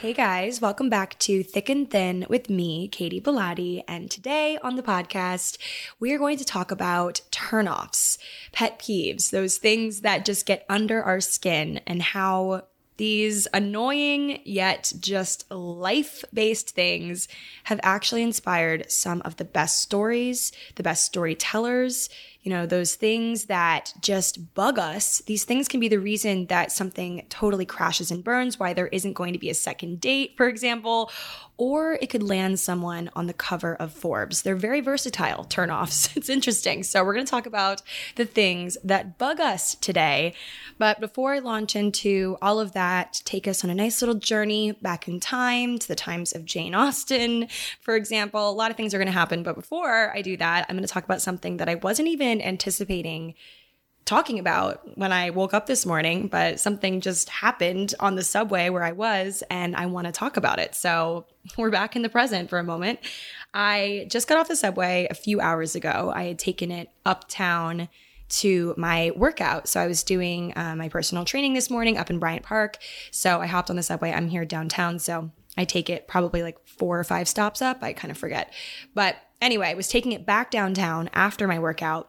Hey guys, welcome back to Thick and Thin with me, Katie Bellotti, and today on the podcast, we are going to talk about turnoffs, pet peeves, those things that just get under our skin, and how these annoying yet just life-based things have actually inspired some of the best stories, the best storytellers. You know, those things that just bug us, these things can be the reason that something totally crashes and burns, why there isn't going to be a second date, for example, or it could land someone on the cover of Forbes. They're very versatile turnoffs. It's interesting. So we're going to talk about the things that bug us today. But before I launch into all of that, take us on a nice little journey back in time to the times of Jane Austen, for example. A lot of things are going to happen. But before I do that, I'm going to talk about something that I wasn't even anticipating talking about when I woke up this morning, but something just happened on the subway where I was, and I want to talk about it. So we're back in the present for a moment. I just got off the subway a few hours ago. I had taken it uptown to my workout. So I was doing my personal training this morning up in Bryant Park. So I hopped on the subway. I'm here downtown, so I take it probably like 4 or 5 stops up. I kind of forget. But anyway, I was taking it back downtown after my workout.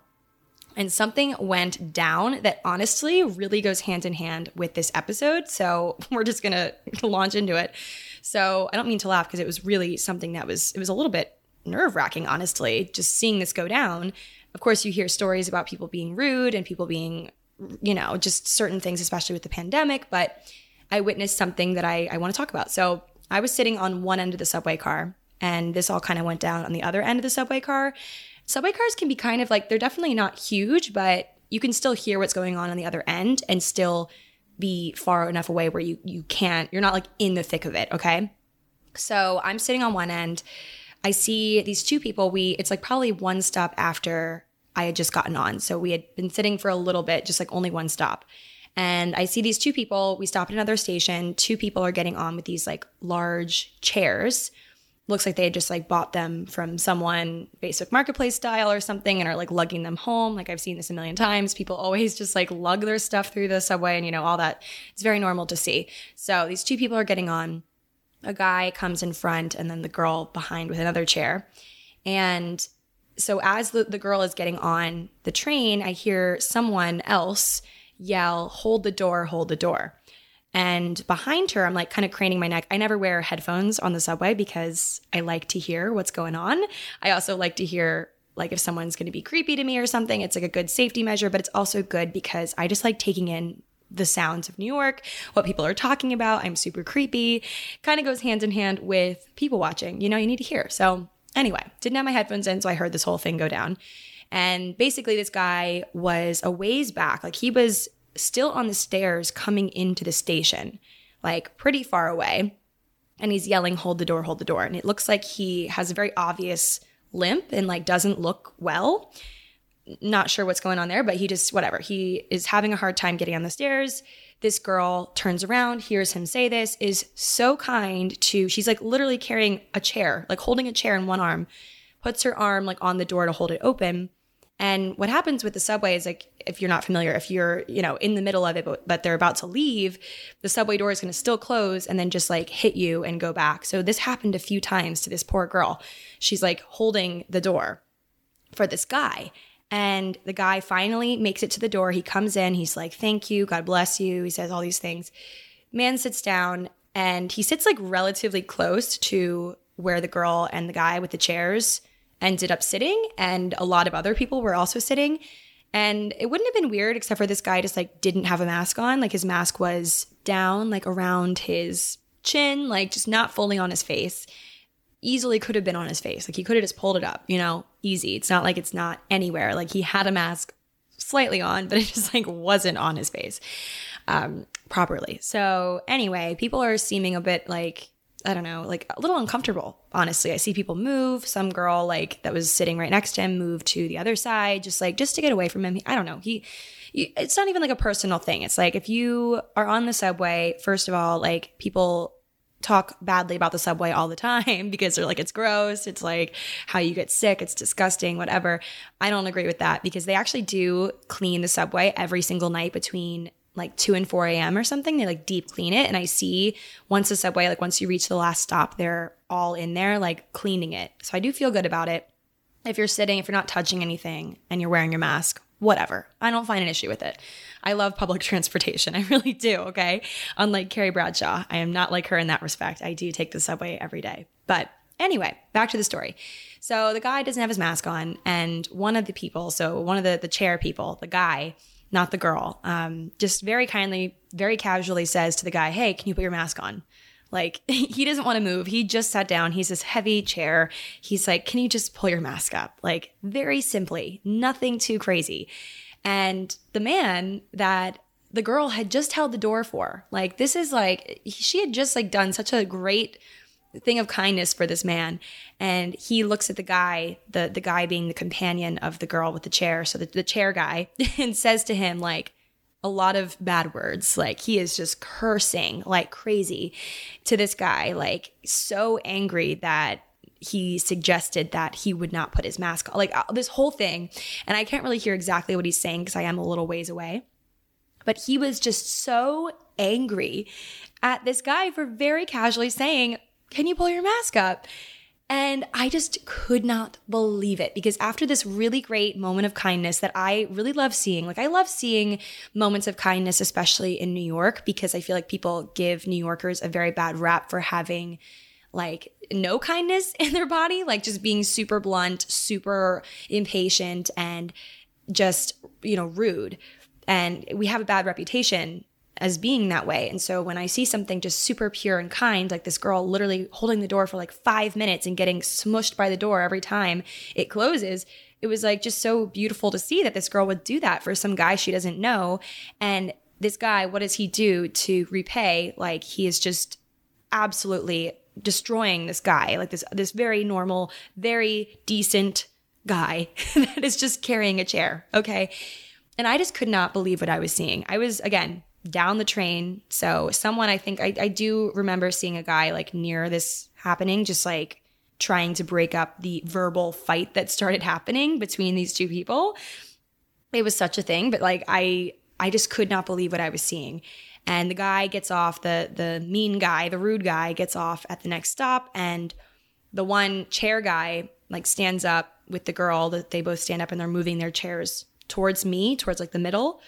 And something went down that honestly really goes hand in hand with this episode. So we're just going to launch into it. So I don't mean to laugh because it was really something that was, it was a little bit nerve-wracking, honestly, just seeing this go down. Of course, you hear stories about people being rude and people being, you know, just certain things, especially with the pandemic. But I witnessed something that I want to talk about. So I was sitting on one end of the subway car, and this all kind of went down on the other end of the subway car. Subway cars can be kind of like, they're definitely not huge, but you can still hear what's going on the other end and still be far enough away where you can't, you're not like in the thick of it, okay? So I'm sitting on one end. I see these two people. It's like probably one stop after I had just gotten on. So we had been sitting for a little bit, just like only one stop. And I see these two people. We stop at another station. Two people are getting on with these like large chairs. Looks like they had just like bought them from someone, Facebook Marketplace style or something, and are like lugging them home. Like I've seen this a million times. People always just like lug their stuff through the subway and, you know, all that. It's very normal to see. So these two people are getting on. A guy comes in front and then the girl behind with another chair. And so as the girl is getting on the train, I hear someone else yell, "Hold the door, hold the door." And behind her, I'm like kind of craning my neck. I never wear headphones on the subway because I like to hear what's going on. I also like to hear like if someone's going to be creepy to me or something. It's like a good safety measure, but it's also good because I just like taking in the sounds of New York, what people are talking about. I'm super creepy. Kind of goes hand in hand with people watching. You know, you need to hear. So anyway, didn't have my headphones in, so I heard this whole thing go down. And basically this guy was a ways back. Like he was still on the stairs coming into the station, like pretty far away. and he's yelling, "Hold the door, hold the door." And it looks like he has a very obvious limp and like doesn't look well. Not sure what's going on there, but he just, whatever. He is having a hard time getting on the stairs. This girl turns around, hears him say this, is so kind to, she's like literally carrying a chair, like holding a chair in one arm, puts her arm like on the door to hold it open. And what happens with the subway is, like, if you're not familiar, if you're, you know, in the middle of it, but they're about to leave, the subway door is going to still close and then just like hit you and go back. So this happened a few times to this poor girl. She's like holding the door for this guy. And the guy finally makes it to the door. He comes in. He's like, "Thank you. God bless you." He says all these things. Man sits down, and he sits like relatively close to where the girl and the guy with the chairs ended up sitting, and a lot of other people were also sitting. And it wouldn't have been weird except for this guy just like didn't have a mask on. Like his mask was down, like around his chin, like just not fully on his face. Easily could have been on his face. Like he could have just pulled it up, you know, easy. It's not like it's not anywhere. Like he had a mask slightly on, but it just like wasn't on his face properly. So anyway, people are seeming a bit like, I don't know, like a little uncomfortable, honestly. I see people move. Some girl like that was sitting right next to him moved to the other side just to get away from him. I don't know. It's not even like a personal thing. It's like if you are on the subway, first of all, like people talk badly about the subway all the time because they're like, it's gross. It's like how you get sick. It's disgusting, whatever. I don't agree with that because they actually do clean the subway every single night between like 2 and 4 a.m. or something. They like deep clean it. And I see once the subway, like once you reach the last stop, they're all in there like cleaning it. So I do feel good about it. If you're sitting, if you're not touching anything and you're wearing your mask, whatever. I don't find an issue with it. I love public transportation. I really do, okay? Unlike Carrie Bradshaw, I am not like her in that respect. I do take the subway every day. But anyway, back to the story. So the guy doesn't have his mask on, and one of the people, so one of the chair people, the guy, not the girl, just very kindly, very casually says to the guy, "Hey, can you put your mask on?" Like, he doesn't want to move. He just sat down. He's this heavy chair. He's like, "Can you just pull your mask up?" Like, very simply, nothing too crazy. And the man that the girl had just held the door for, like, this is like, she had just like done such a great thing of kindness for this man. And he looks at the guy, the guy being the companion of the girl with the chair, so the chair guy, and says to him, like, a lot of bad words. Like, he is just cursing like crazy to this guy, like so angry that he suggested that he would not put his mask on, like this whole thing. And I can't really hear exactly what he's saying because I am a little ways away. But he was just so angry at this guy for very casually saying, "Can you pull your mask up?" And I just could not believe it, because after this really great moment of kindness that I really love seeing, like I love seeing moments of kindness, especially in New York, because I feel like people give New Yorkers a very bad rap for having like no kindness in their body, like just being super blunt, super impatient, and just, you know, rude. And we have a bad reputation as being that way. And so when I see something just super pure and kind, like this girl literally holding the door for like 5 minutes and getting smushed by the door every time it closes, it was like just so beautiful to see that this girl would do that for some guy she doesn't know. And this guy, what does he do to repay? Like, he is just absolutely destroying this guy, like this very normal, very decent guy that is just carrying a chair, okay? And I just could not believe what I was seeing. I was, again, down the train. So someone, I think, I do remember seeing a guy like near this happening, just like trying to break up the verbal fight that started happening between these two people. It was such a thing, but like I just could not believe what I was seeing. And the guy gets off, the mean guy, the rude guy gets off at the next stop, and the one chair guy like stands up with the girl, that they both stand up and they're moving their chairs towards me, towards like the middle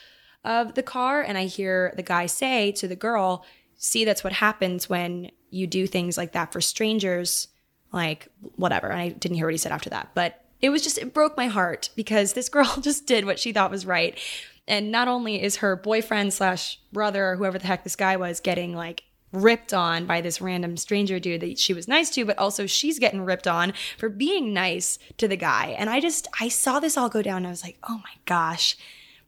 of the car. And I hear the guy say to the girl, "See, that's what happens when you do things like that for strangers," like whatever. And I didn't hear what he said after that, but it was just, it broke my heart, because this girl just did what she thought was right. And not only is her boyfriend / brother or whoever the heck this guy was getting like ripped on by this random stranger dude that she was nice to, but also she's getting ripped on for being nice to the guy. And I saw this all go down, and I was like, oh my gosh.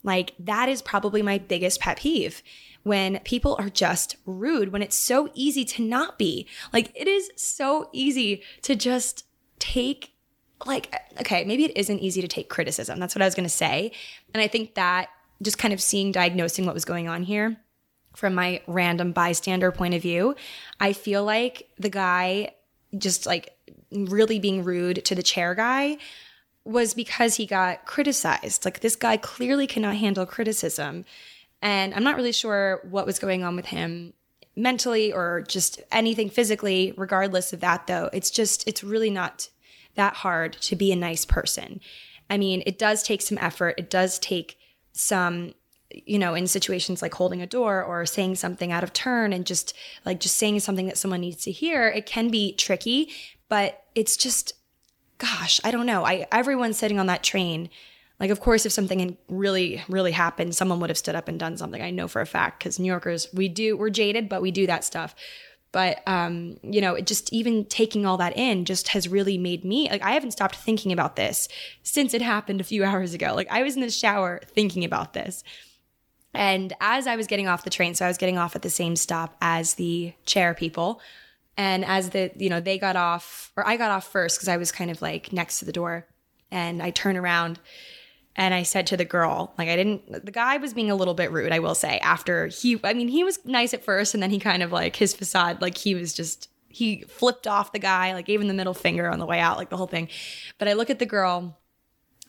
Like, that is probably my biggest pet peeve, when people are just rude, when it's so easy to not be. Like, it is so easy to just take, like, okay, maybe it isn't easy to take criticism. That's what I was going to say. And I think that just kind of seeing, diagnosing what was going on here from my random bystander point of view, I feel like the guy just like really being rude to the chair guy was because he got criticized. Like, this guy clearly cannot handle criticism. And I'm not really sure what was going on with him mentally or just anything physically. Regardless of that, though, it's really not that hard to be a nice person. I mean, it does take some effort. It does take some, you know, in situations like holding a door or saying something out of turn and just saying something that someone needs to hear, it can be tricky, but it's just, gosh, I don't know. Everyone sitting on that train, like, of course, if something really, really happened, someone would have stood up and done something. I know for a fact, because New Yorkers, we're jaded, but we do that stuff. But, you know, it just, even taking all that in just has really made me, like, I haven't stopped thinking about this since it happened a few hours ago. Like, I was in the shower thinking about this. And as I was getting off the train, so I was getting off at the same stop as the chair people. And as the, you know, they got off, or I got off first because I was kind of like next to the door. And I turn around and I said to the girl, like, the guy was being a little bit rude, I will say, he was nice at first, and then he kind of like, his facade, like, he flipped off the guy, like, gave him the middle finger on the way out, like, the whole thing. But I look at the girl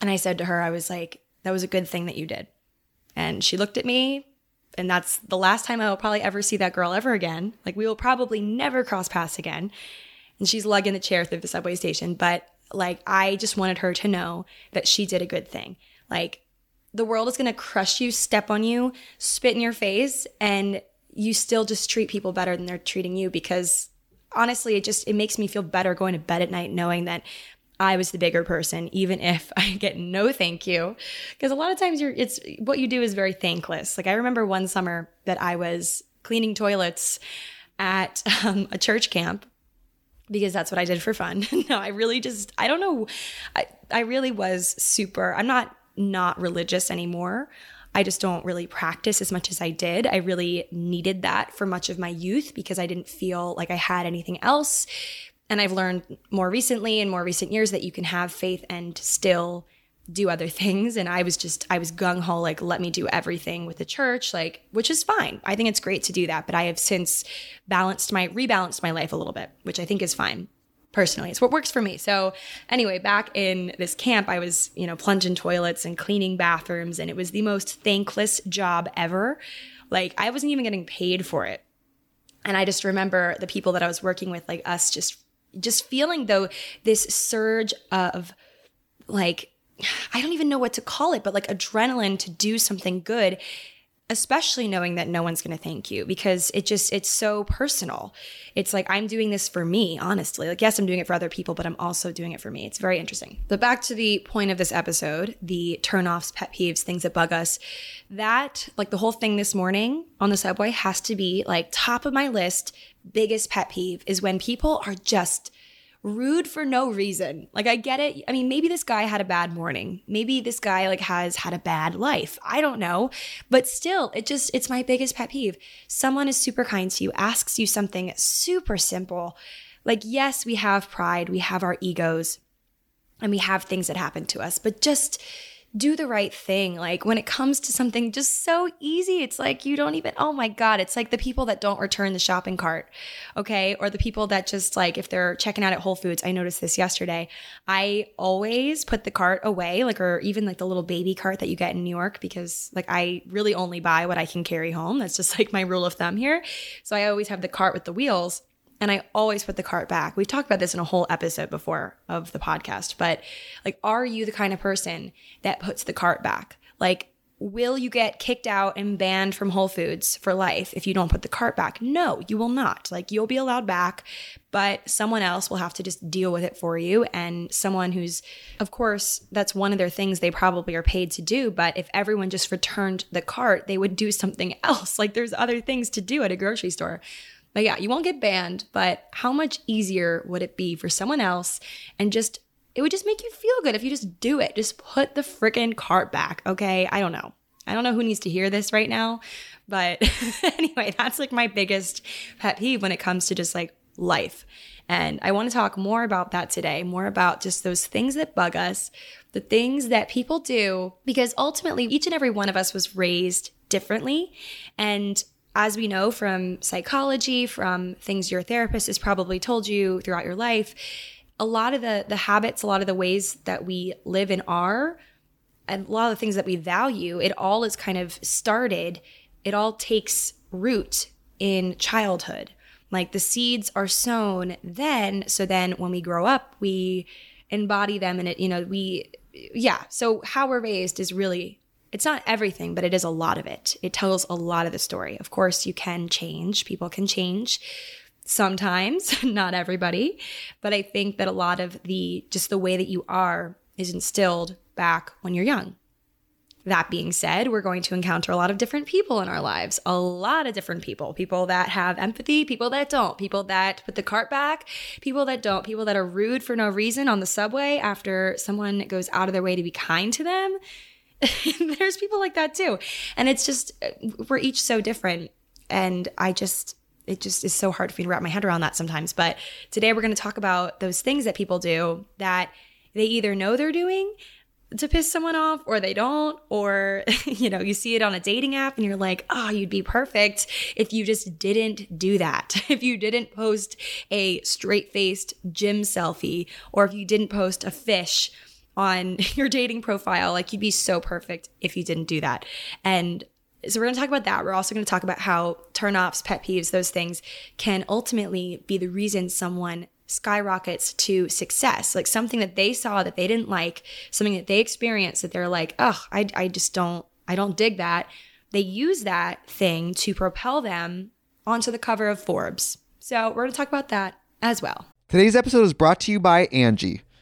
and I said to her, I was like, that was a good thing that you did. And she looked at me, and that's the last time I will probably ever see that girl ever again. Like, we will probably never cross paths again. And she's lugging the chair through the subway station. But, like, I just wanted her to know that she did a good thing. Like, the world is going to crush you, step on you, spit in your face, and you still just treat people better than they're treating you, because honestly, it makes me feel better going to bed at night knowing that I was the bigger person, even if I get no thank you. Because a lot of times what you do is very thankless. Like, I remember one summer that I was cleaning toilets at a church camp, because that's what I did for fun. No, I really just, I don't know. I really was super, I'm not religious anymore. I just don't really practice as much as I did. I really needed that for much of my youth because I didn't feel like I had anything else. And I've learned more recently in more recent years that you can have faith and still do other things. And I was gung-ho, like, let me do everything with the church, like, which is fine. I think it's great to do that. But I have since rebalanced my life a little bit, which I think is fine. Personally, it's what works for me. So anyway, back in this camp, I was, you know, plunging toilets and cleaning bathrooms. And it was the most thankless job ever. Like, I wasn't even getting paid for it. And I just remember the people that I was working with, like, us just feeling, though, this surge of, like, I don't even know what to call it, but like adrenaline to do something good, especially knowing that no one's going to thank you, because it's so personal. It's like, I'm doing this for me, honestly. Like, yes, I'm doing it for other people, but I'm also doing it for me. It's very interesting. But back to the point of this episode, the turnoffs, pet peeves, things that bug us, that, like, the whole thing this morning on the subway has to be, like, top of my list. Biggest pet peeve is when people are just rude for no reason. Like, I get it. I mean, maybe this guy had a bad morning. Maybe this guy, like, has had a bad life. I don't know. But still, it's my biggest pet peeve. Someone is super kind to you, asks you something super simple. Like, yes, we have pride, we have our egos, and we have things that happen to us, but just do the right thing. Like, when it comes to something just so easy, it's like, you don't even, oh my God, it's like the people that don't return the shopping cart, okay? Or the people that just, like, if they're checking out at Whole Foods, I noticed this yesterday, I always put the cart away, like, or even like the little baby cart that you get in New York, because, like, I really only buy what I can carry home. That's just, like, my rule of thumb here. So I always have the cart with the wheels, and I always put the cart back. We've talked about this in a whole episode before of the podcast, but, like, are you the kind of person that puts the cart back? Like, will you get kicked out and banned from Whole Foods for life if you don't put the cart back? No, you will not. Like, you'll be allowed back, but someone else will have to just deal with it for you. And someone who's, of course, that's one of their things they probably are paid to do. But if everyone just returned the cart, they would do something else. Like, there's other things to do at a grocery store. But yeah, you won't get banned, but how much easier would it be for someone else? And just, it would just make you feel good if you just do it. Just put the freaking cart back, okay? I don't know. I don't know who needs to hear this right now, but anyway, that's like my biggest pet peeve when it comes to just like life. And I want to talk more about that today, more about just those things that bug us, the things that people do, because ultimately each and every one of us was raised differently. And as we know from psychology, from things your therapist has probably told you throughout your life, a lot of the habits, a lot of the ways that we live and are, and a lot of the things that we value, it all is kind of started, it all takes root in childhood. Like the seeds are sown then, so then when we grow up, we embody them and so how we're raised is really, it's not everything, but it is a lot of it. It tells a lot of the story. Of course, you can change. People can change sometimes, not everybody. But I think that a lot of the way that you are is instilled back when you're young. That being said, we're going to encounter a lot of different people in our lives, a lot of different people, people that have empathy, people that don't, people that put the cart back, people that don't, people that are rude for no reason on the subway after someone goes out of their way to be kind to them. There's people like that too. And it's just, we're each so different. And it just is so hard for me to wrap my head around that sometimes. But today we're going to talk about those things that people do that they either know they're doing to piss someone off or they don't, or, you see it on a dating app and you're like, oh, you'd be perfect if you just didn't do that. If you didn't post a straight-faced gym selfie, or if you didn't post a fish on your dating profile, like you'd be so perfect if you didn't do that. And so we're going to talk about that. We're also going to talk about how turnoffs, pet peeves, those things can ultimately be the reason someone skyrockets to success, like something that they saw that they didn't like, something that they experienced that they're like, oh, I don't dig that. They use that thing to propel them onto the cover of Forbes. So we're going to talk about that as well. Today's episode is brought to you by Angie.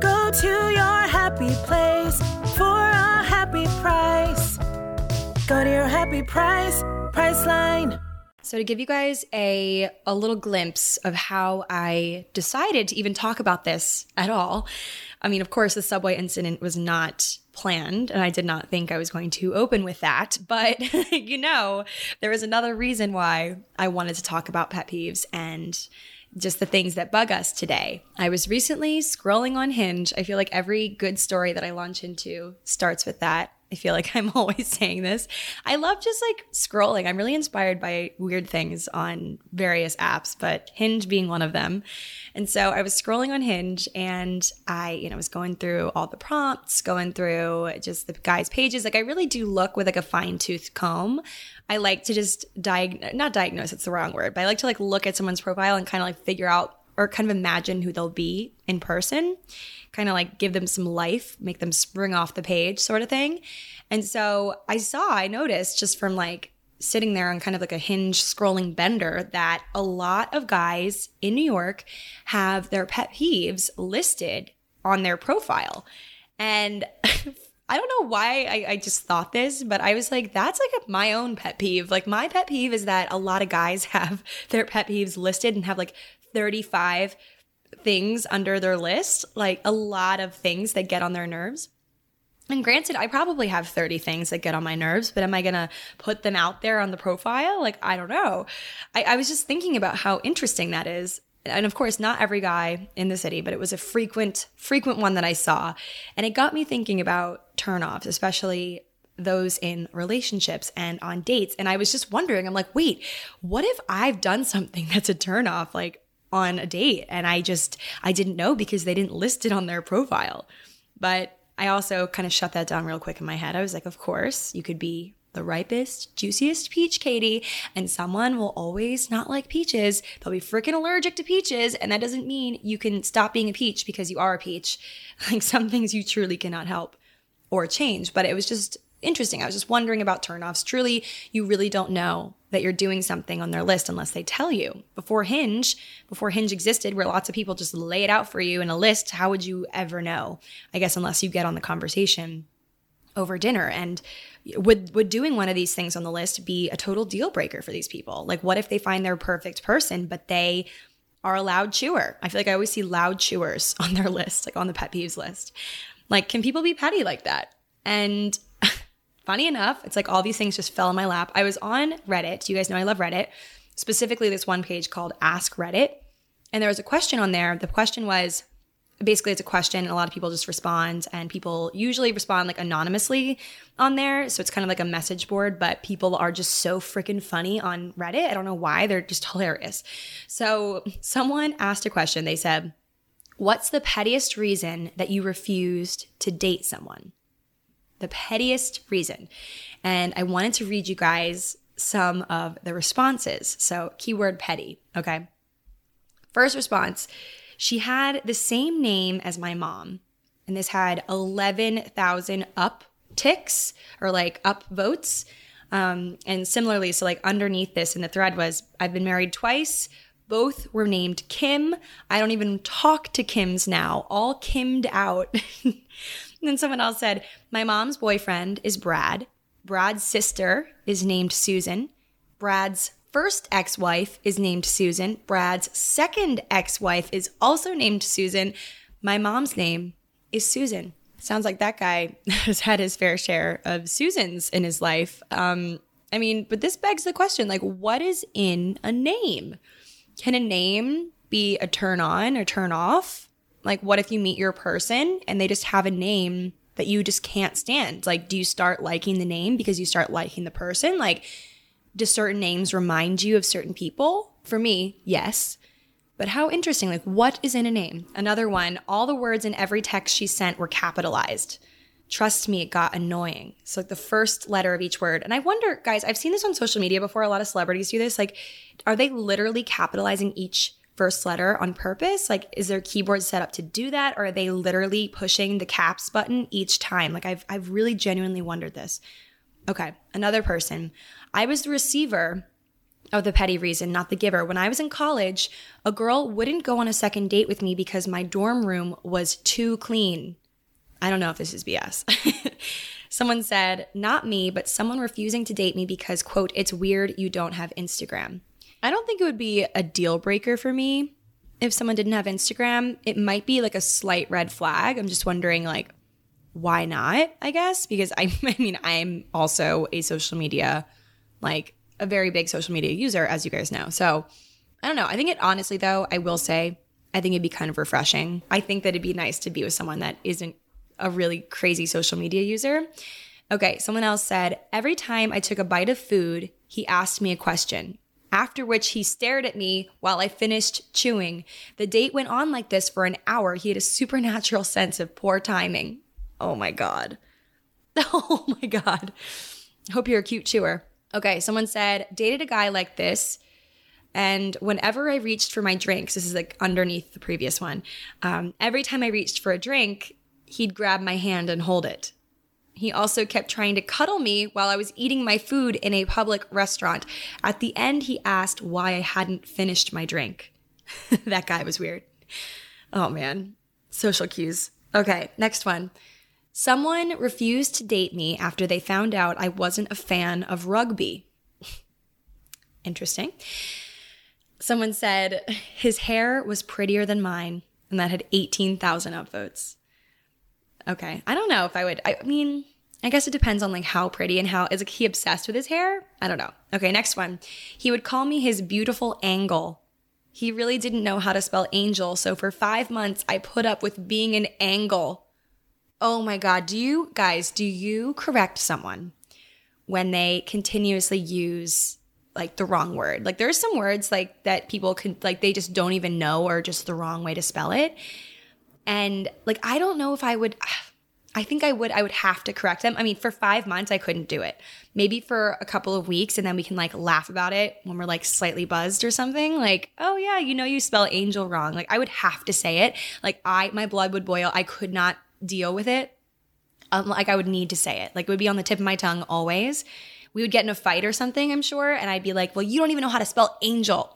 Go to your happy place for a happy price. Go to your happy price, Priceline. So to give you guys a little glimpse of how I decided to even talk about this at all, I mean, of course, the subway incident was not planned, and I did not think I was going to open with that. But, there was another reason why I wanted to talk about pet peeves and just the things that bug us today. I was recently scrolling on Hinge. I feel like every good story that I launch into starts with that. I feel like I'm always saying this. I love just like scrolling. I'm really inspired by weird things on various apps, but Hinge being one of them. And so I was scrolling on Hinge and I, was going through all the prompts, going through just the guys' pages. Like I really do look with like a fine-tooth comb. I like to just not diagnose, it's the wrong word, but I like to like look at someone's profile and kind of like figure out or kind of imagine who they'll be in person, kind of like give them some life, make them spring off the page sort of thing. And so I noticed just from like sitting there on kind of like a Hinge scrolling bender that a lot of guys in New York have their pet peeves listed on their profile. And I don't know why I just thought this, but I was like, that's like my own pet peeve. Like my pet peeve is that a lot of guys have their pet peeves listed and have like 35 things under their list, like a lot of things that get on their nerves. And granted, I probably have 30 things that get on my nerves, but am I going to put them out there on the profile? Like, I don't know. I was just thinking about how interesting that is. And of course, not every guy in the city, but it was a frequent one that I saw. And it got me thinking about turnoffs, especially those in relationships and on dates. And I was just wondering, I'm like, wait, what if I've done something that's a turnoff, like on a date? And I didn't know because they didn't list it on their profile. But I also kind of shut that down real quick in my head. I was like, of course, you could be the ripest, juiciest peach, Katie, and someone will always not like peaches. They'll be freaking allergic to peaches, and that doesn't mean you can stop being a peach because you are a peach. Like some things you truly cannot help or change, but it was just interesting. I was just wondering about turnoffs. Truly, you really don't know that you're doing something on their list unless they tell you. Before Hinge existed, where lots of people just lay it out for you in a list, how would you ever know? I guess unless you get on the conversation over dinner. And would doing one of these things on the list be a total deal breaker for these people? Like what if they find their perfect person, but they are a loud chewer? I feel like I always see loud chewers on their list, like on the pet peeves list. Like, can people be petty like that? And funny enough, it's like all these things just fell in my lap. I was on Reddit. You guys know I love Reddit, specifically this one page called Ask Reddit. And there was a question on there. The question was, basically it's a question and a lot of people just respond, and people usually respond like anonymously on there. So it's kind of like a message board, but people are just so freaking funny on Reddit. I don't know why. They're just hilarious. So someone asked a question. They said, what's the pettiest reason that you refused to date someone? The pettiest reason. And I wanted to read you guys some of the responses. So keyword petty, okay? First response, she had the same name as my mom, and this had 11,000 up ticks or like up votes. And similarly, so like underneath this in the thread was, I've been married twice. Both were named Kim. I don't even talk to Kims now, all Kimmed out. And then someone else said, my mom's boyfriend is Brad. Brad's sister is named Susan. Brad's first ex-wife is named Susan. Brad's second ex-wife is also named Susan. My mom's name is Susan. Sounds like that guy has had his fair share of Susans in his life. I mean, but this begs the question, like, what is in a name? Can a name be a turn on or turn off? Like, what if you meet your person and they just have a name that you just can't stand? Like, do you start liking the name because you start liking the person? Like, do certain names remind you of certain people? For me, yes. But how interesting. Like, what is in a name? Another one, all the words in every text she sent were capitalized. Trust me, it got annoying. So, like, the first letter of each word. And I wonder, guys, I've seen this on social media before. A lot of celebrities do this. Like, are they literally capitalizing each first letter on purpose? Like, is their keyboard set up to do that? Or are they literally pushing the caps button each time? Like, I've really genuinely wondered this. Okay, another person. I was the receiver of the petty reason, not the giver. When I was in college, a girl wouldn't go on a second date with me because my dorm room was too clean. I don't know if this is BS. Someone said, not me, but someone refusing to date me because, quote, it's weird you don't have Instagram. I don't think it would be a deal breaker for me if someone didn't have Instagram. It might be like a slight red flag. I'm just wondering, like, why not, I guess? Because I mean, I'm also a social media, like a very big social media user, as you guys know. So I don't know. I think it honestly, though, I will say, I think it'd be kind of refreshing. I think that it'd be nice to be with someone that isn't a really crazy social media user. Okay, someone else said, every time I took a bite of food, he asked me a question, after which he stared at me while I finished chewing. The date went on like this for an hour. He had a supernatural sense of poor timing. Oh my God. Oh my God. Hope you're a cute chewer. Okay, someone said, dated a guy like this And whenever I reached for my drinks, this is like underneath the previous one, every time I reached for a drink, he'd grab my hand and hold it. He also kept trying to cuddle me while I was eating my food in a public restaurant. At the end, he asked why I hadn't finished my drink. That guy was weird. Oh, man. Social cues. Okay, next one. Someone refused to date me after they found out I wasn't a fan of rugby. Interesting. Someone said his hair was prettier than mine, and that had 18,000 upvotes. Okay. I don't know if I would. I mean, I guess it depends on like how pretty and how – is like he obsessed with his hair? I don't know. Okay, next one. He would call me his beautiful angle. He really didn't know how to spell angel, so for 5 months I put up with being an angle. Oh my God. Do you correct someone when they continuously use like the wrong word? Like there are some words like that people can like they just don't even know or just the wrong way to spell it. And like, I don't know if I would, I think I would have to correct them. I mean, for 5 months, I couldn't do it. Maybe for a couple of weeks and then we can like laugh about it when we're like slightly buzzed or something. Like, oh yeah, you know, you spell angel wrong. Like I would have to say it. Like my blood would boil. I could not deal with it. Like I would need to say it. Like it would be on the tip of my tongue always. We would get in a fight or something, I'm sure. And I'd be like, well, you don't even know how to spell angel.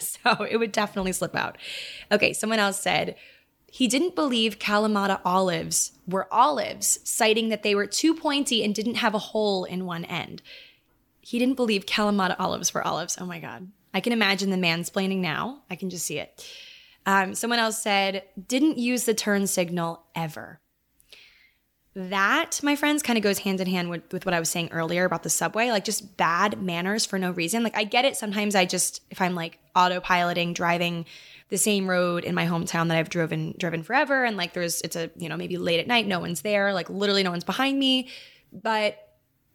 So it would definitely slip out. Okay. Someone else said, he didn't believe Kalamata olives were olives, citing that they were too pointy and didn't have a hole in one end. He didn't believe Kalamata olives were olives. Oh, my God. I can imagine the mansplaining now. I can just see it. Someone else said, didn't use the turn signal ever. That, my friends, kind of goes hand in hand with what I was saying earlier about the subway, like just bad manners for no reason. Like I get it. Sometimes I just, if I'm like autopiloting, driving the same road in my hometown that I've driven forever and like it's a, you know, maybe late at night, no one's there, like literally no one's behind me, but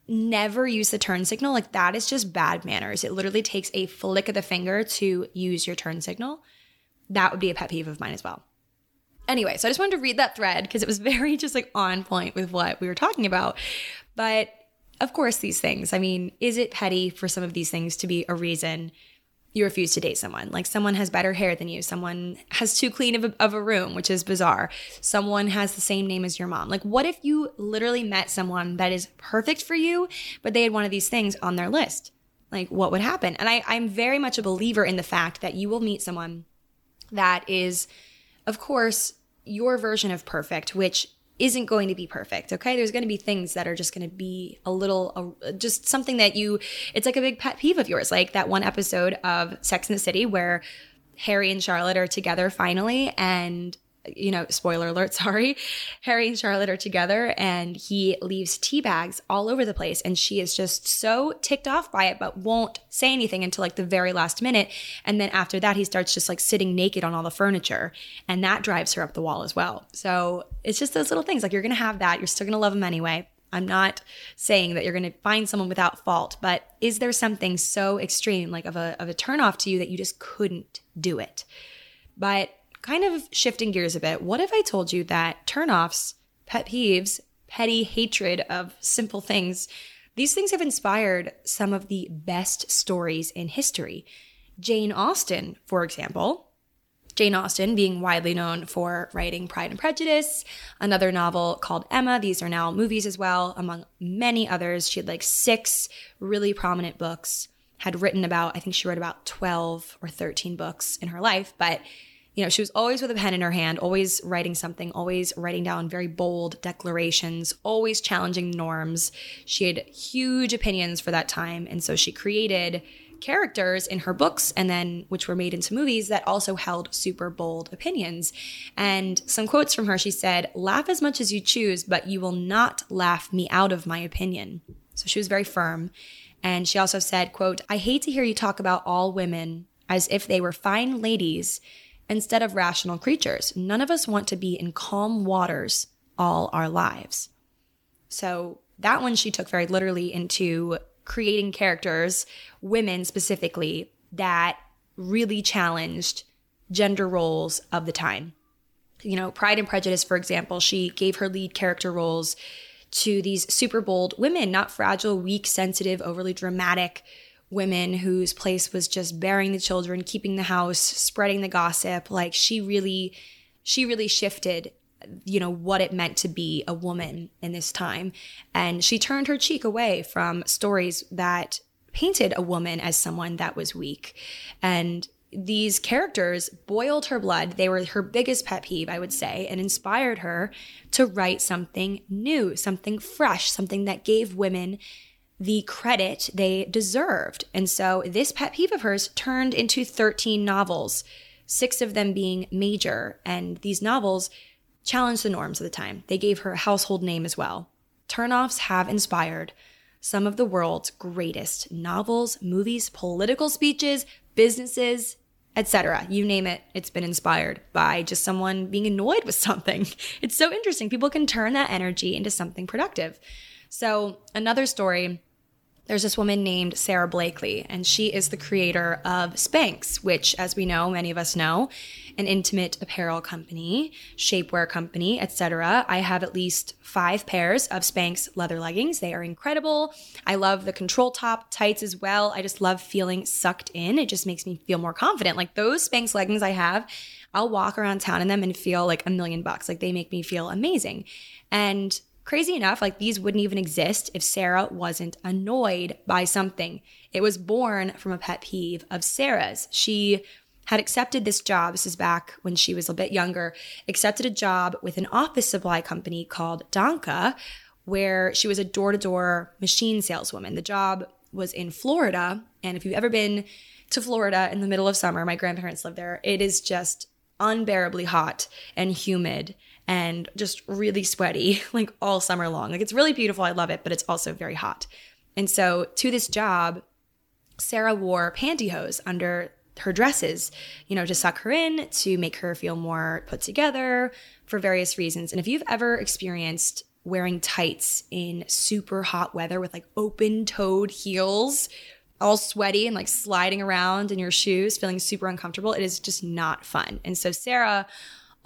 never use the turn signal. Like that is just bad manners. It literally takes a flick of the finger to use your turn signal. That would be a pet peeve of mine as well. Anyway, so I just wanted to read that thread because it was very just like on point with what we were talking about. But of course these things, I mean, is it petty for some of these things to be a reason you refuse to date someone? Like someone has better hair than you. Someone has too clean of a room, which is bizarre. Someone has the same name as your mom. Like what if you literally met someone that is perfect for you, but they had one of these things on their list? Like what would happen? And I'm very much a believer in the fact that you will meet someone that is – of course, your version of perfect, which isn't going to be perfect, okay? There's going to be things that are just going to be a little – just something that you – it's like a big pet peeve of yours, like that one episode of Sex and the City where Harry and Charlotte are together finally and, you know, spoiler alert, sorry. Harry and Charlotte are together and he leaves tea bags all over the place and she is just so ticked off by it but won't say anything until like the very last minute. And then after that, he starts just like sitting naked on all the furniture and that drives her up the wall as well. So it's just those little things. Like you're going to have that. You're still going to love him anyway. I'm not saying that you're going to find someone without fault, but is there something so extreme like of a turnoff to you that you just couldn't do it? But kind of shifting gears a bit, what if I told you that turnoffs, pet peeves, petty hatred of simple things, these things have inspired some of the best stories in history. Jane Austen, for example. Jane Austen being widely known for writing Pride and Prejudice, another novel called Emma. These are now movies as well, among many others. She had like 6 really prominent books, had written about, I think she wrote about 12 or 13 books in her life, but you know, she was always with a pen in her hand, always writing something, always writing down very bold declarations, always challenging norms. She had huge opinions for that time. And so she created characters in her books and then which were made into movies that also held super bold opinions. And some quotes from her, she said, "Laugh as much as you choose, but you will not laugh me out of my opinion." So she was very firm. And she also said, quote, "I hate to hear you talk about all women as if they were fine ladies instead of rational creatures. None of us want to be in calm waters all our lives." So that one she took very literally into creating characters, women specifically, that really challenged gender roles of the time. You know, Pride and Prejudice, for example, she gave her lead character roles to these super bold women, not fragile, weak, sensitive, overly dramatic women whose place was just bearing the children, keeping the house, spreading the gossip. Like she really shifted, you know, what it meant to be a woman in this time. And she turned her cheek away from stories that painted a woman as someone that was weak. And these characters boiled her blood. They were her biggest pet peeve, I would say, and inspired her to write something new, something fresh, something that gave women the credit they deserved. And so this pet peeve of hers turned into 13 novels, 6 of them being major. And these novels challenged the norms of the time. They gave her a household name as well. Turnoffs have inspired some of the world's greatest novels, movies, political speeches, businesses, etc. You name it, it's been inspired by just someone being annoyed with something. It's so interesting. People can turn that energy into something productive. So another story, there's this woman named Sarah Blakely, and she is the creator of Spanx, which, as we know, many of us know, an intimate apparel company, shapewear company, etc. I have at least 5 pairs of Spanx leather leggings. They are incredible. I love the control top tights as well. I just love feeling sucked in. It just makes me feel more confident. Like those Spanx leggings I have, I'll walk around town in them and feel like $1,000,000. Like they make me feel amazing. And crazy enough, like these wouldn't even exist if Sarah wasn't annoyed by something. It was born from a pet peeve of Sarah's. She had accepted this job, this is back when she was a bit younger, accepted a job with an office supply company called Danka, where she was a door-to-door machine saleswoman. The job was in Florida, and if you've ever been to Florida in the middle of summer, my grandparents live there, it is just unbearably hot and humid and just really sweaty, like all summer long. Like it's really beautiful, I love it, but it's also very hot. And so to this job, Sarah wore pantyhose under her dresses, you know, to suck her in, to make her feel more put together for various reasons. And if you've ever experienced wearing tights in super hot weather with like open-toed heels, all sweaty and like sliding around in your shoes, feeling super uncomfortable, it is just not fun. And so Sarah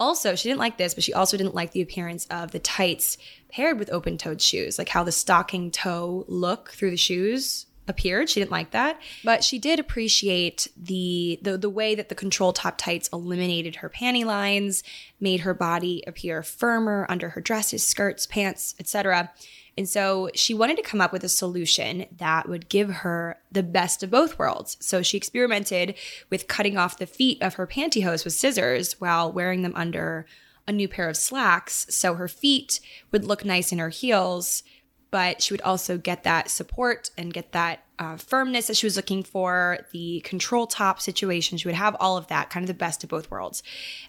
also, she didn't like this, but she also didn't like the appearance of the tights paired with open-toed shoes, like how the stocking toe look through the shoes appeared. She didn't like that. But she did appreciate the way that the control top tights eliminated her panty lines, made her body appear firmer under her dresses, skirts, pants, etc. And so she wanted to come up with a solution that would give her the best of both worlds. So she experimented with cutting off the feet of her pantyhose with scissors while wearing them under a new pair of slacks, so her feet would look nice in her heels, but she would also get that support and get that firmness that she was looking for, the control top situation. She would have all of that, kind of the best of both worlds.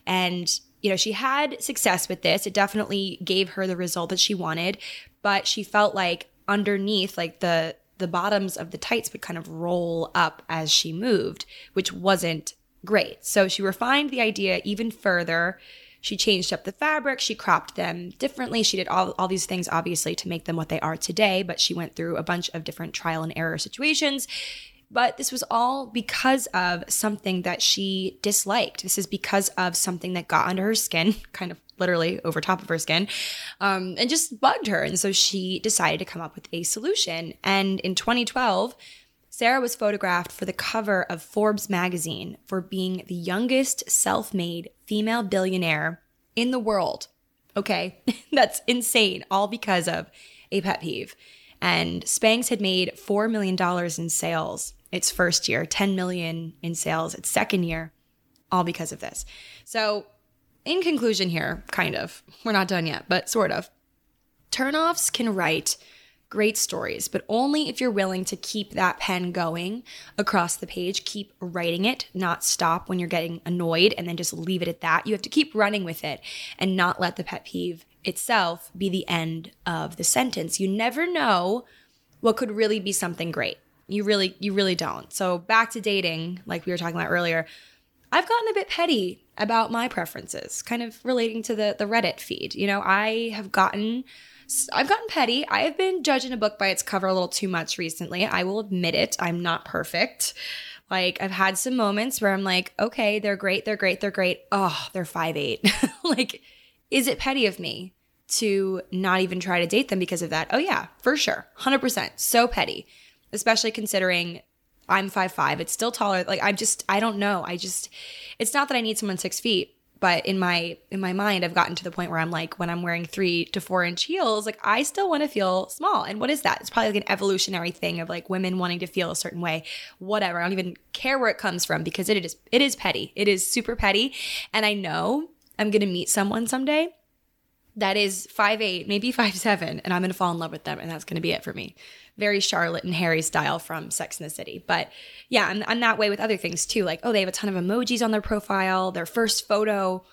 And, you know, she had success with this. It definitely gave her the result that she wanted, but she felt like underneath, like the bottoms of the tights would kind of roll up as she moved, which wasn't great. So she refined the idea even further. She changed up the fabric. She cropped them differently. She did all these things, obviously, to make them what they are today, but she went through a bunch of different trial and error situations. But this was all because of something that she disliked. This is because of something that got under her skin, kind of literally over top of her skin, and just bugged her. And so she decided to come up with a solution. And in 2012, Sarah was photographed for the cover of Forbes magazine for being the youngest self-made female billionaire in the world. Okay, that's insane, all because of a pet peeve. And Spanx had made $4 million in sales its first year, $10 million in sales its second year, all because of this. So in conclusion here, kind of, we're not done yet, but sort of, turnoffs can write great stories, but only if you're willing to keep that pen going across the page, keep writing it, not stop when you're getting annoyed and then just leave it at that. You have to keep running with it and not let the pet peeve itself be the end of the sentence. You never know what could really be something great. You really don't. So back to dating, like we were talking about earlier, I've gotten a bit petty about my preferences, kind of relating to the Reddit feed. You know, I've gotten petty. I have been judging a book by its cover a little too much recently. I will admit it. I'm not perfect. Like, I've had some moments where I'm like, okay, they're great. Oh, they're 5'8". Like, is it petty of me to not even try to date them because of that? Oh, yeah, for sure. 100%. So petty, especially considering I'm 5'5". It's still taller. Like, I'm just, I don't know. I just, it's not that I need someone 6 feet, but in my mind, I've gotten to the point where I'm like, when I'm wearing 3 to 4 inch heels, like, I still want to feel small. And what is that? It's probably like an evolutionary thing of like women wanting to feel a certain way, whatever. I don't even care where it comes from, because it is petty. It is super petty. And I know I'm going to meet someone someday that is 5'8", maybe 5'7", and I'm going to fall in love with them, and that's going to be it for me. Very Charlotte and Harry style from Sex and the City. But yeah, I'm that way with other things too. Like, oh, they have a ton of emojis on their profile. Their first photo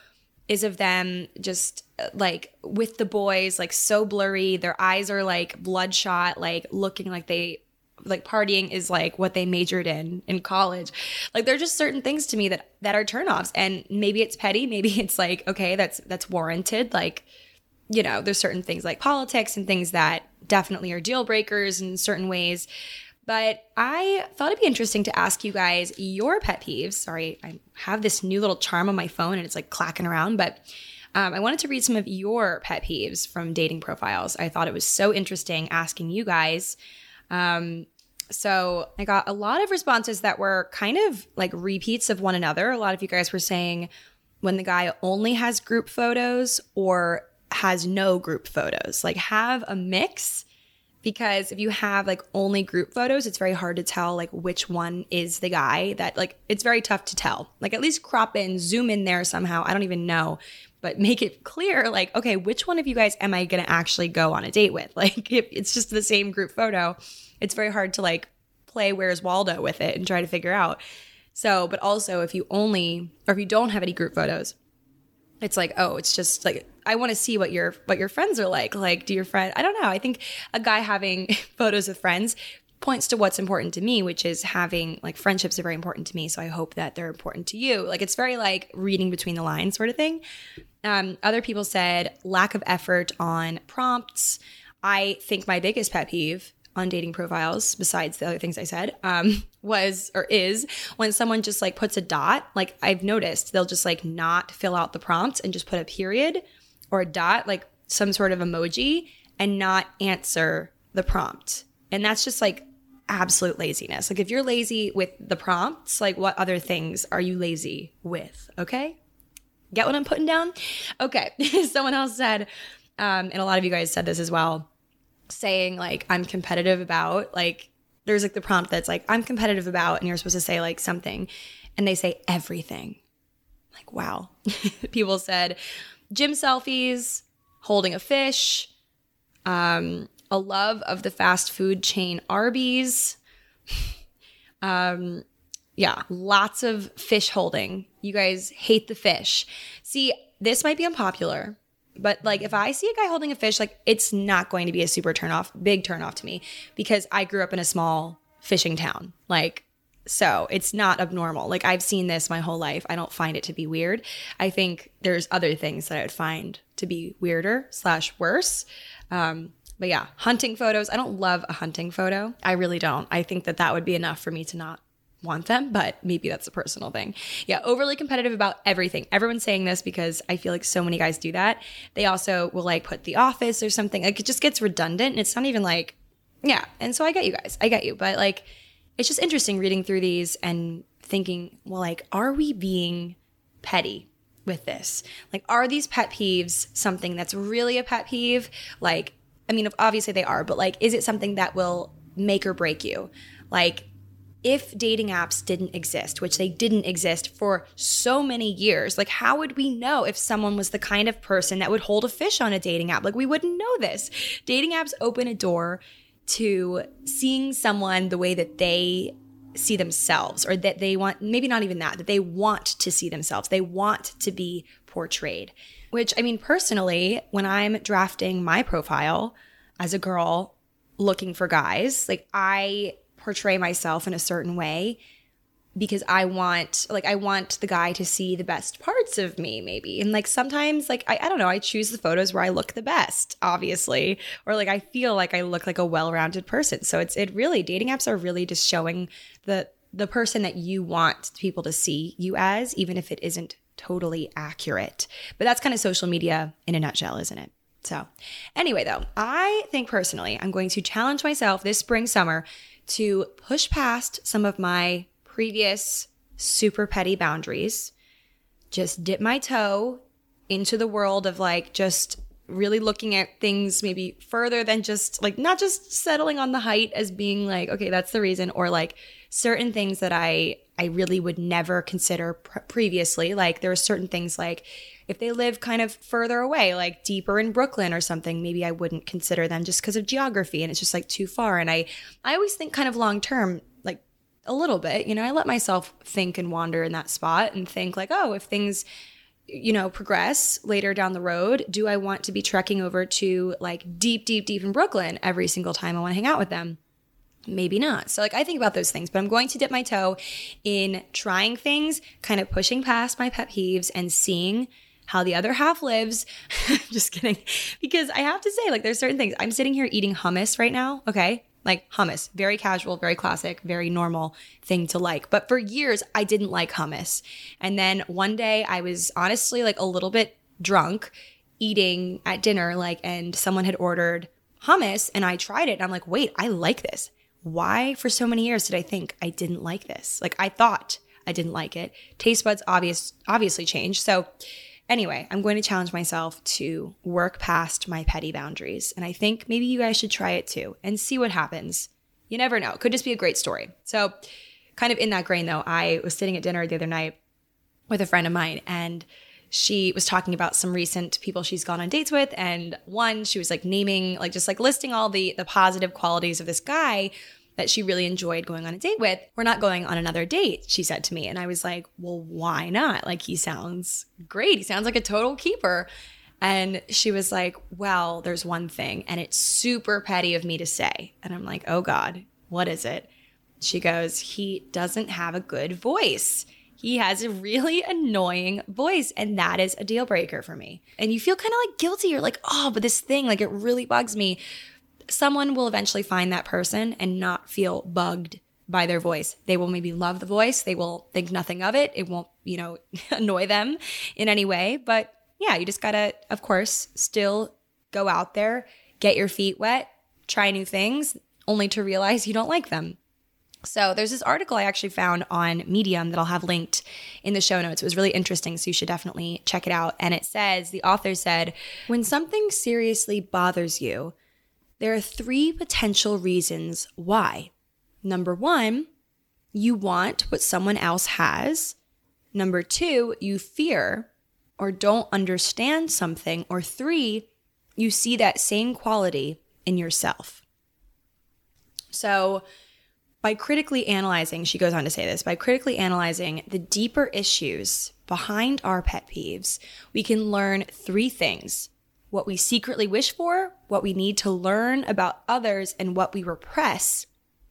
is of them just like with the boys, like so blurry. Their eyes are like bloodshot, like looking like they – like partying is like what they majored in college. Like, there are just certain things to me that are turnoffs. And maybe it's petty. Maybe it's like, okay, that's warranted. Like, you know, there's certain things like politics and things that definitely are deal breakers in certain ways. But I thought it'd be interesting to ask you guys your pet peeves. Sorry, I have this new little charm on my phone and it's like clacking around. But I wanted to read some of your pet peeves from dating profiles. I thought it was so interesting asking you guys. So I got a lot of responses that were kind of like repeats of one another. A lot of you guys were saying when the guy only has group photos or has no group photos. Like, have a mix, because if you have like only group photos, it's very hard to tell like which one is the guy that, like, it's very tough to tell. Like, at least crop in, zoom in there somehow. I don't even know, but make it clear like, okay, which one of you guys am I going to actually go on a date with? Like, if it's just the same group photo, it's very hard to like play Where's Waldo with it and try to figure out. So, but also if you don't have any group photos, it's like, oh, it's just like, I want to see what your friends are like. Like, do your friend, I don't know. I think a guy having photos with friends points to what's important to me, which is having like friendships are very important to me. So I hope that they're important to you. Like, it's very like reading between the lines sort of thing. Other people said lack of effort on prompts. I think my biggest pet peeve on dating profiles, besides the other things I said, is when someone just like puts a dot. Like, I've noticed they'll just like not fill out the prompts and just put a period or a dot, like some sort of emoji, and not answer the prompt. And that's just like absolute laziness. Like, if you're lazy with the prompts, like, what other things are you lazy with? Okay? Get what I'm putting down? Okay. Someone else said, and a lot of you guys said this as well, saying like, I'm competitive about, like, there's like the prompt that's like, I'm competitive about, and you're supposed to say like something, and they say everything. Like, wow. People said gym selfies, holding a fish, a love of the fast food chain Arby's. Yeah, lots of fish holding. You guys hate the fish. See, this might be unpopular, but like, if I see a guy holding a fish, like, it's not going to be a super turnoff, big turnoff to me, because I grew up in a small fishing town. Like, so it's not abnormal. Like, I've seen this my whole life. I don't find it to be weird. I think there's other things that I would find to be weirder/worse. But yeah, hunting photos. I don't love a hunting photo. I really don't. I think that would be enough for me to not want them, but maybe that's a personal thing. Yeah, overly competitive about everything. Everyone's saying this because I feel like so many guys do that. They also will like put The Office or something. Like, it just gets redundant, and it's not even like, yeah. And so I get you guys. I get you. But like, it's just interesting reading through these and thinking, well, like, are we being petty with this? Like, are these pet peeves something that's really a pet peeve? Like, I mean, obviously they are, but like, is it something that will make or break you? Like, if dating apps didn't exist, which they didn't exist for so many years, like, how would we know if someone was the kind of person that would hold a fish on a dating app? Like, we wouldn't know this. Dating apps open a door to seeing someone the way that they see themselves, or that they want, maybe not even that they want to see themselves. They want to be portrayed, which, I mean, personally, when I'm drafting my profile as a girl looking for guys, like, I portray myself in a certain way because I want the guy to see the best parts of me, maybe. And like, sometimes, like, I don't know, I choose the photos where I look the best, obviously, or like, I feel like I look like a well-rounded person. So it really, dating apps are really just showing the person that you want people to see you as, even if it isn't totally accurate. But that's kind of social media in a nutshell, isn't it? So anyway, though, I think personally I'm going to challenge myself this spring, summer to push past some of my previous super petty boundaries, just dip my toe into the world of like just really looking at things maybe further than just like not just settling on the height as being like, okay, that's the reason, or like certain things that I really would never consider previously. Like there are certain things like if they live kind of further away, like deeper in Brooklyn or something, maybe I wouldn't consider them just because of geography and it's just like too far. And I always think kind of long term, like a little bit, you know, I let myself think and wander in that spot and think like, oh, if things – you know, progress later down the road, do I want to be trekking over to like deep in Brooklyn every single time I want to hang out with them? Maybe not. So like I think about those things, but I'm going to dip my toe in trying things, kind of pushing past my pet peeves and seeing how the other half lives. Just kidding. Because I have to say, like there's certain things. I'm sitting here eating hummus right now, okay? Like hummus, very casual, very classic, very normal thing to like. But for years, I didn't like hummus. And then one day I was honestly like a little bit drunk eating at dinner, like, and someone had ordered hummus and I tried it. And I'm like, wait, I like this. Why for so many years did I think I didn't like this? Like I thought I didn't like it. Taste buds obviously changed. So anyway, I'm going to challenge myself to work past my petty boundaries. And I think maybe you guys should try it too and see what happens. You never know. It could just be a great story. So kind of in that grain though, I was sitting at dinner the other night with a friend of mine and she was talking about some recent people she's gone on dates with. And one, she was like naming, like just like listing all the positive qualities of this guy that she really enjoyed going on a date with. We're not going on another date, she said to me. And I was like, well, why not? Like, he sounds great. He sounds like a total keeper. And she was like, well, there's one thing, and it's super petty of me to say. And I'm like, oh God, what is it? She goes, he doesn't have a good voice. He has a really annoying voice, and that is a deal breaker for me. And you feel kind of like guilty. You're like, oh, but this thing, like it really bugs me. Someone will eventually find that person and not feel bugged by their voice. They will maybe love the voice. They will think nothing of it. It won't, you know, annoy them in any way. But yeah, you just got to, of course, still go out there, get your feet wet, try new things, only to realize you don't like them. So there's this article I actually found on Medium that I'll have linked in the show notes. It was really interesting, so you should definitely check it out. And it says, the author said, when something seriously bothers you, there are three potential reasons why. Number one, you want what someone else has. Number two, you fear or don't understand something. Or three, you see that same quality in yourself. So by critically analyzing, she goes on to say this, by critically analyzing the deeper issues behind our pet peeves, we can learn three things: what we secretly wish for, what we need to learn about others, and what we repress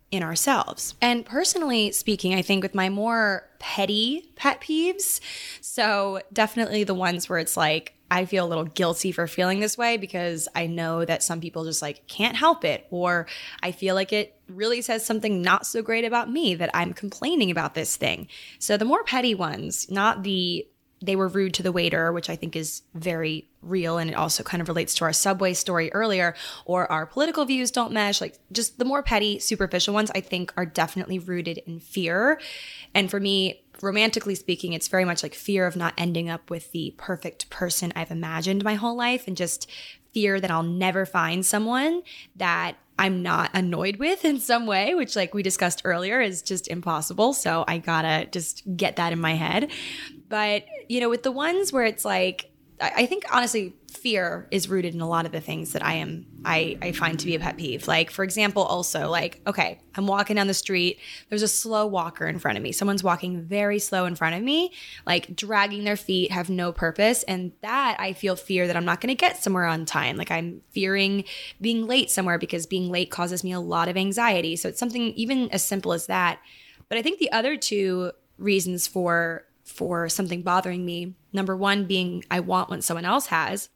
in ourselves. And personally speaking, I think with my more petty pet peeves, so definitely the ones where it's like, I feel a little guilty for feeling this way because I know that some people just like can't help it, or I feel like it really says something not so great about me that I'm complaining about this thing. So the more petty ones, not the they were rude to the waiter, which I think is very real, and it also kind of relates to our Subway story earlier, or our political views don't mesh. Like just the more petty, superficial ones I think are definitely rooted in fear. And for me, romantically speaking, it's very much like fear of not ending up with the perfect person I've imagined my whole life, and just fear that I'll never find someone that I'm not annoyed with in some way, which like we discussed earlier is just impossible. So I gotta just get that in my head. But, you know, with the ones where it's like, I think honestly fear is rooted in a lot of the things that I find to be a pet peeve. Like, for example, also like, okay, I'm walking down the street. There's a slow walker in front of me. Someone's walking very slow in front of me, like dragging their feet, have no purpose. And that I feel fear that I'm not going to get somewhere on time. Like I'm fearing being late somewhere because being late causes me a lot of anxiety. So it's something even as simple as that. But I think the other two reasons for something bothering me, number one being I want what someone else has.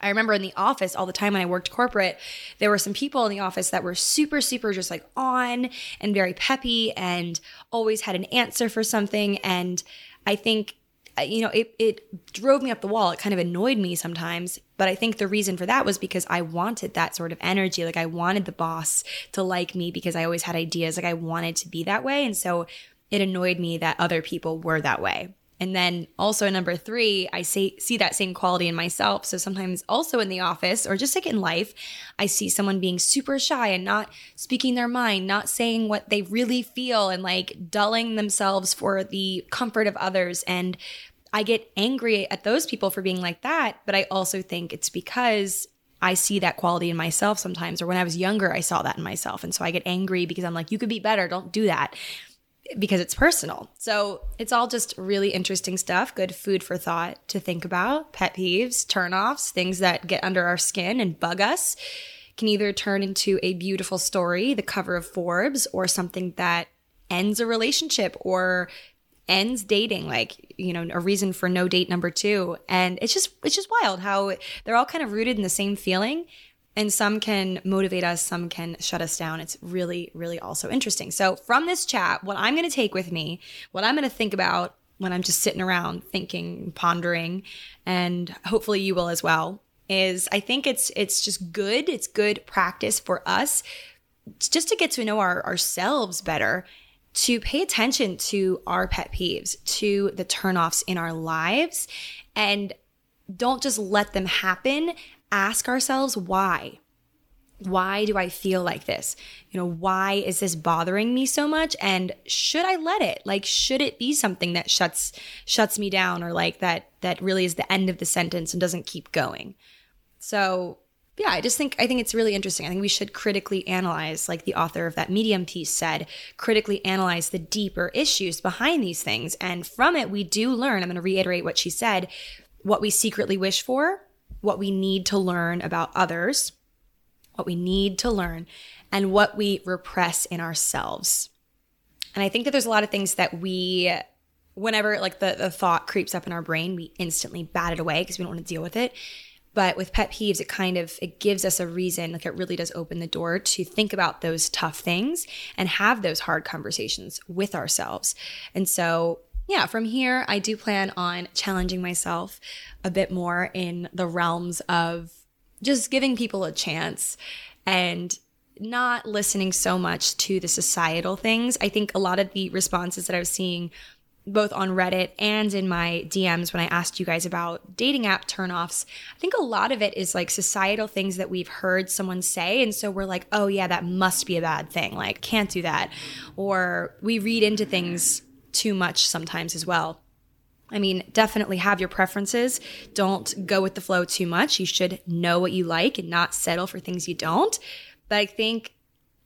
I remember in the office all the time when I worked corporate, there were some people in the office that were super, super just like on and very peppy and always had an answer for something. And I think you know, it drove me up the wall. It kind of annoyed me sometimes. But I think the reason for that was because I wanted that sort of energy. Like, I wanted the boss to like me because I always had ideas. Like, I wanted to be that way. And so it annoyed me that other people were that way. And then also number three, I see that same quality in myself. So sometimes also in the office or just like in life, I see someone being super shy and not speaking their mind, not saying what they really feel, and like dulling themselves for the comfort of others. And I get angry at those people for being like that. But I also think it's because I see that quality in myself sometimes. Or when I was younger, I saw that in myself. And so I get angry because I'm like, you could be better. Don't do that. Because it's personal. So it's all just really interesting stuff, good food for thought to think about. Pet peeves, turnoffs, things that get under our skin and bug us can either turn into a beautiful story, the cover of Forbes, or something that ends a relationship or ends dating, like, you know, a reason for no date number two. And it's just wild how they're all kind of rooted in the same feeling. And some can motivate us, some can shut us down. It's really, really also interesting. So from this chat, what I'm going to take with me, what I'm going to think about when I'm just sitting around thinking, pondering, and hopefully you will as well, is I think it's just good. It's good practice for us just to get to know ourselves better, to pay attention to our pet peeves, to the turnoffs in our lives, and don't just let them happen. Ask ourselves why. Why do I feel like this? You know, why is this bothering me so much? And should I let it? Like, should it be something that shuts me down, or like that really is the end of the sentence and doesn't keep going? So yeah, I think it's really interesting. I think we should critically analyze, like the author of that Medium piece said, critically analyze the deeper issues behind these things. And from it, we do learn, I'm going to reiterate what she said, what we secretly wish for, what we need to learn about others, what we need to learn, and what we repress in ourselves. And I think that there's a lot of things that we, whenever like the thought creeps up in our brain, we instantly bat it away because we don't want to deal with it. But with pet peeves, it gives us a reason, like it really does open the door to think about those tough things and have those hard conversations with ourselves. And so yeah, from here, I do plan on challenging myself a bit more in the realms of just giving people a chance and not listening so much to the societal things. I think a lot of the responses that I was seeing both on Reddit and in my DMs when I asked you guys about dating app turnoffs, I think a lot of it is like societal things that we've heard someone say. And so we're like, oh yeah, that must be a bad thing. Like, can't do that. Or we read into things too much sometimes as well. I mean, definitely have your preferences. Don't go with the flow too much. You should know what you like and not settle for things you don't. But I think,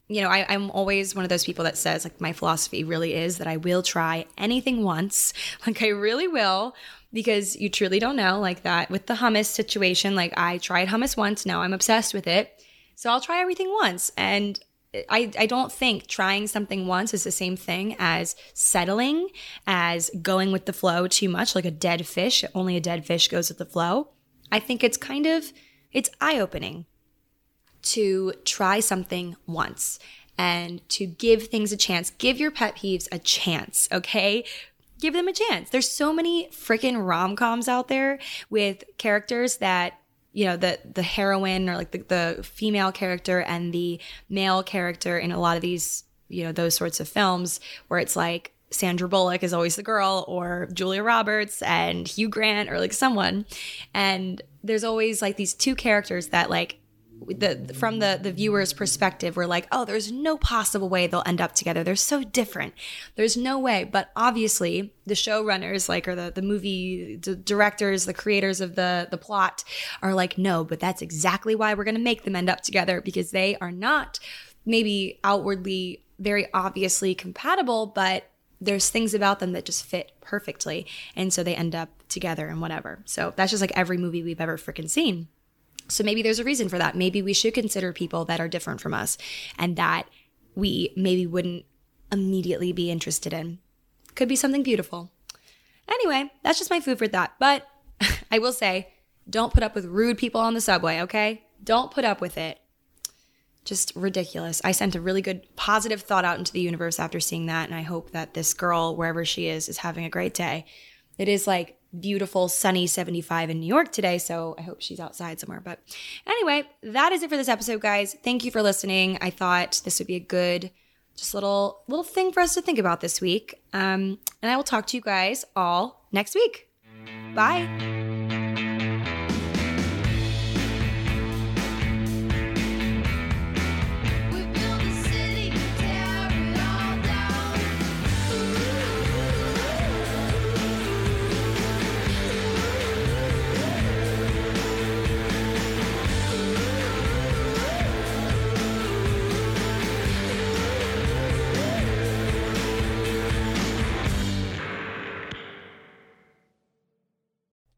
you know, I'm always one of those people that says, like, my philosophy really is that I will try anything once. Like, I really will, because you truly don't know. Like that with the hummus situation, like I tried hummus once. Now I'm obsessed with it. So I'll try everything once. And I don't think trying something once is the same thing as settling, as going with the flow too much, like a dead fish. Only a dead fish goes with the flow. I think it's eye-opening to try something once and to give things a chance. Give your pet peeves a chance, okay? Give them a chance. There's so many freaking rom-coms out there with characters that, you know, the heroine or like the female character and the male character in a lot of these, you know, those sorts of films where it's like Sandra Bullock is always the girl, or Julia Roberts and Hugh Grant, or like someone. And there's always like these two characters that like from the viewer's perspective, we're like, oh, there's no possible way they'll end up together. They're so different. There's no way. But obviously the showrunners, like, or the movie directors, the creators of the plot are like, no, but that's exactly why we're going to make them end up together, because they are not maybe outwardly very obviously compatible, but there's things about them that just fit perfectly. And so they end up together and whatever. So that's just like every movie we've ever freaking seen. So maybe there's a reason for that. Maybe we should consider people that are different from us and that we maybe wouldn't immediately be interested in. Could be something beautiful. Anyway, that's just my food for thought. But I will say, don't put up with rude people on the subway, okay? Don't put up with it. Just ridiculous. I sent a really good positive thought out into the universe after seeing that, and I hope that this girl, wherever she is having a great day. It is like beautiful, sunny 75 in New York today, so I hope she's outside somewhere. But anyway, that is it for this episode, guys. Thank you for listening. I thought this would be a good just little thing for us to think about this week. And I will talk to you guys all next week. Bye.